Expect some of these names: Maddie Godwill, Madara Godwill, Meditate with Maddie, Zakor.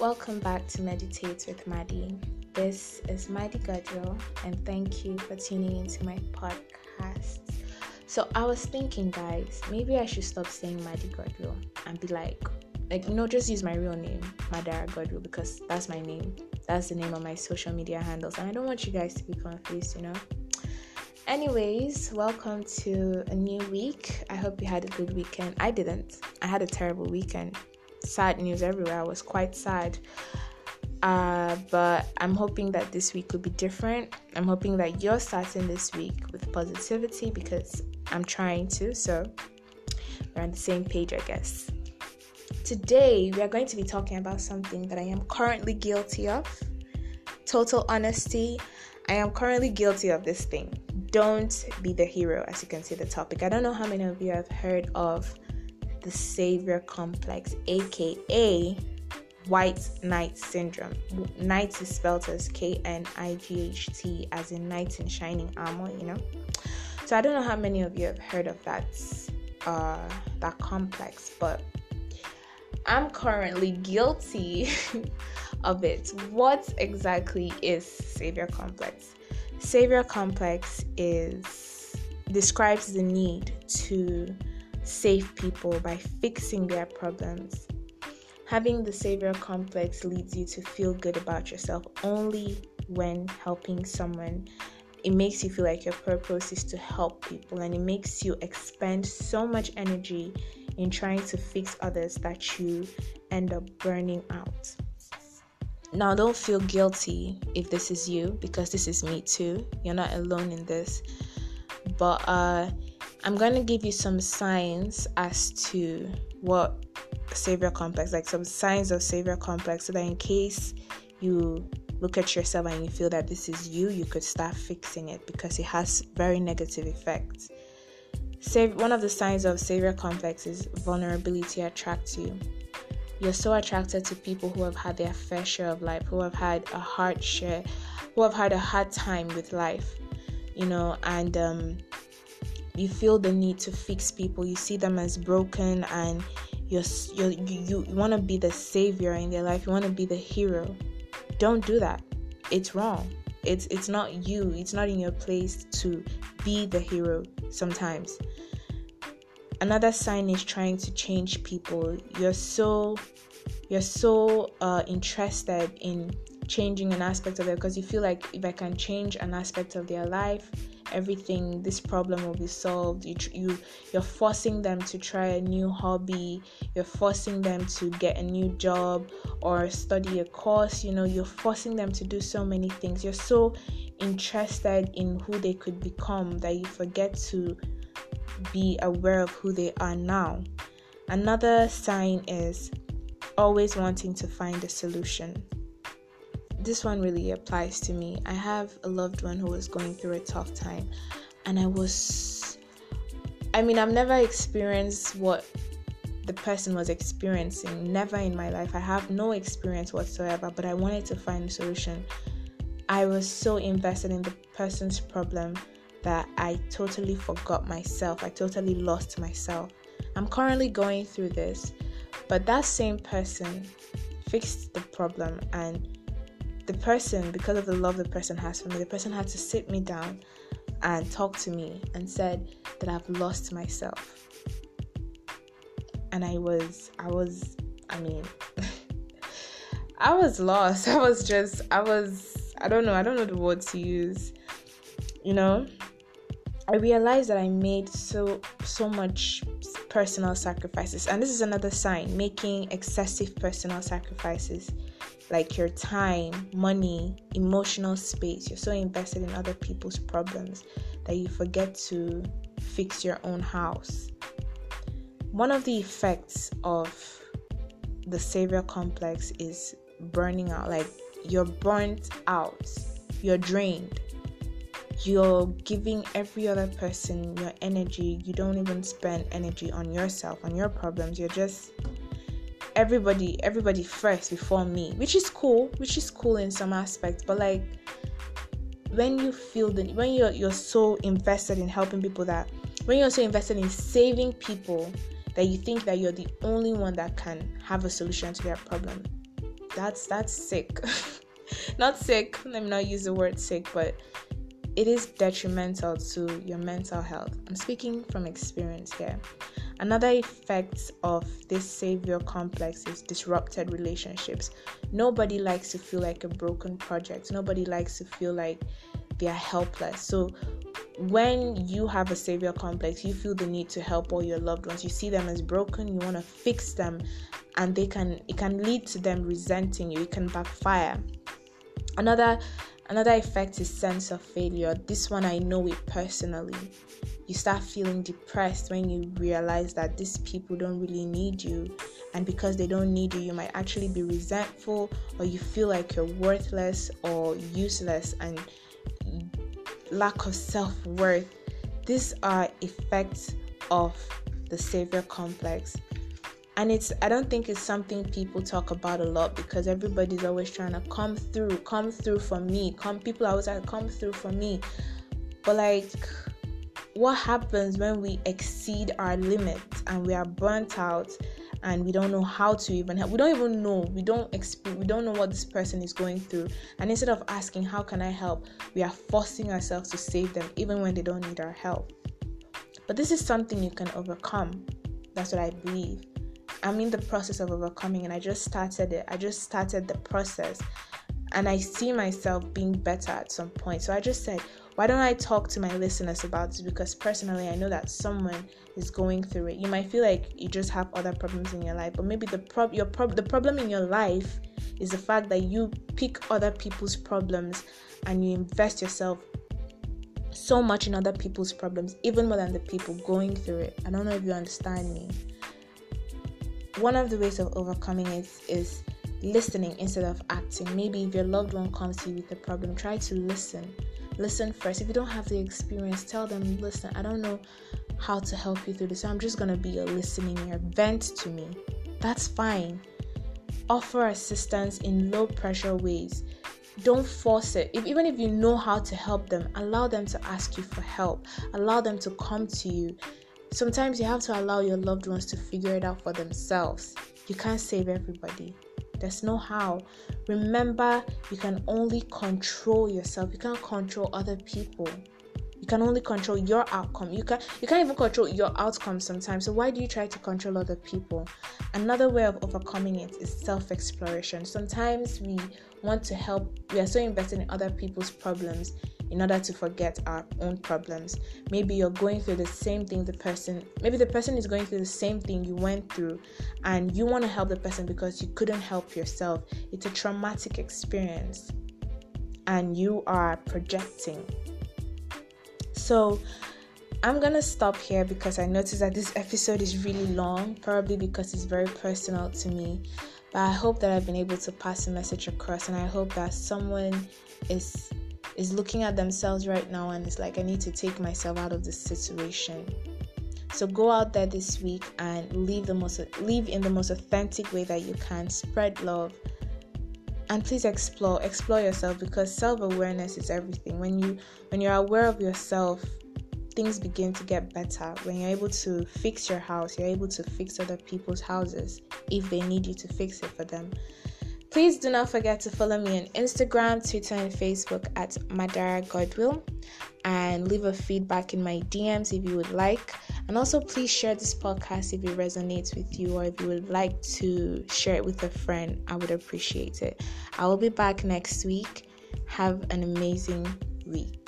Welcome back to Meditate with Maddie. This is Maddie Godwill, and thank you for tuning into my podcast. So I was thinking, guys, maybe I should stop saying Maddie Godwill and be like, just use my real name, Madara Godwill, because that's my name. That's the name of my social media handles, and I don't want you guys to be confused, Anyways, welcome to a new week. I hope you had a good weekend. I didn't. I had a terrible weekend. Sad news everywhere. I was quite sad, but I'm hoping that this week could be different. I'm hoping that you're starting this week with positivity, because I'm trying to, so we're on the same page, I guess. Today we are going to be talking about something that I am currently guilty of. Total honesty, I am currently guilty of this thing. Don't be the hero, as you can see the topic. I don't know how many of you have heard of the savior complex, aka white knight syndrome. Knight is spelled as Knight, as in knight in shining armor, so I don't know how many of you have heard of that complex, but I'm currently guilty of it. What exactly is savior complex? Savior complex describes the need to save people by fixing their problems. Having the savior complex leads you to feel good about yourself only when helping someone. It makes you feel like your purpose is to help people, and it makes you expend so much energy in trying to fix others that you end up burning out. Now, don't feel guilty if this is you, because this is me too. You're not alone in this, but I'm going to give you some signs as to what savior complex, like some signs of savior complex, so that in case you look at yourself and you feel that this is you, you could start fixing it, because it has very negative effects. One of the signs of savior complex is vulnerability attracts you. You're so attracted to people who have had their fair share of life, who have had a hard time with life, and you feel the need to fix people. You see them as broken, and you want to be the savior in their life. You want to be the hero. Don't do that. It's wrong. It's not you. It's not in your place to be the hero sometimes. Another sign is trying to change people. You're so interested in changing an aspect of it, because you feel like, if I can change an aspect of their life, everything, this problem will be solved. You're forcing them to try a new hobby. You're forcing them to get a new job or study a course. You're forcing them to do so many things. You're so interested in who they could become that you forget to be aware of who they are now. Another sign is always wanting to find a solution. This one really applies to me. I have a loved one who was going through a tough time, and I've never experienced what the person was experiencing, never in my life. I have no experience whatsoever, but I wanted to find a solution. I was so invested in the person's problem that I totally forgot myself. I totally lost myself. I'm currently going through this, but that same person fixed the problem, and the person, because of the love the person has for me, the person had to sit me down and talk to me and said that I've lost myself. And I was lost. I don't know the word to use. I realized that I made so much personal sacrifices. And this is another sign, making excessive personal sacrifices, like your time, money, emotional space. You're so invested in other people's problems that you forget to fix your own house. One of the effects of the savior complex is burning out. Like, you're burnt out, you're drained, you're giving every other person your energy. You don't even spend energy on yourself, on your problems. You're just everybody first before me, which is cool in some aspects. But like, when you're so invested in helping people, that when you're so invested in saving people, that you think that you're the only one that can have a solution to their problem, that's sick. Not sick, let me not use the word sick, but it is detrimental to your mental health. I'm speaking from experience here. Another effect of this savior complex is disrupted relationships. Nobody likes to feel like a broken project. Nobody likes to feel like they are helpless. So when you have a savior complex, you feel the need to help all your loved ones. You see them as broken, you want to fix them, and it can lead to them resenting you. It can backfire. Another effect is sense of failure. This one, I know it personally. You start feeling depressed when you realize that these people don't really need you, and because they don't need you, you might actually be resentful, or you feel like you're worthless or useless, and lack of self-worth. These are effects of the savior complex, and I don't think it's something people talk about a lot, because everybody's always trying to come through for me. But like, what happens when we exceed our limits and we are burnt out and we don't know how to even help? We don't know what this person is going through, and instead of asking how can I help, we are forcing ourselves to save them even when they don't need our help. But this is something you can overcome. That's what I believe. I'm in the process of overcoming, and I just started the process, and I see myself being better at some point. So I just said, why don't I talk to my listeners about this? Because personally, I know that someone is going through it. You might feel like you just have other problems in your life, but maybe the problem in your life is the fact that you pick other people's problems and you invest yourself so much in other people's problems, even more than the people going through it. I don't know if you understand me. One of the ways of overcoming it is listening instead of acting. Maybe if your loved one comes to you with a problem, try to listen. Listen first. If you don't have the experience, tell them, listen, I don't know how to help you through this. I'm just going to be a listening ear. Vent to me. That's fine. Offer assistance in low pressure ways. Don't force it. Even if you know how to help them, allow them to ask you for help. Allow them to come to you. Sometimes you have to allow your loved ones to figure it out for themselves. You can't save everybody. There's no how. Remember, you can only control yourself. You can't control other people. You can only control your outcome. You can't even control your outcome sometimes. So why do you try to control other people? Another way of overcoming it is self-exploration. Sometimes we want to help. We are so invested in other people's problems in order to forget our own problems. Maybe you're going through the same thing maybe the person is going through the same thing you went through, and you want to help the person because you couldn't help yourself. It's a traumatic experience and you are projecting. So I'm gonna stop here because I noticed that this episode is really long, probably because it's very personal to me. But I hope that I've been able to pass the message across, and I hope that someone is looking at themselves right now and it's like, I need to take myself out of this situation. So go out there this week and live in the most authentic way that you can. Spread love, and please explore yourself, because self-awareness is everything. When you're aware of yourself, things begin to get better. When you're able to fix your house, you're able to fix other people's houses if they need you to fix it for them. Please do not forget to follow me on Instagram, Twitter, and Facebook at Madara Godwill, and leave a feedback in my DMs if you would like. And also, please share this podcast if it resonates with you, or if you would like to share it with a friend. I would appreciate it. I will be back next week. Have an amazing week.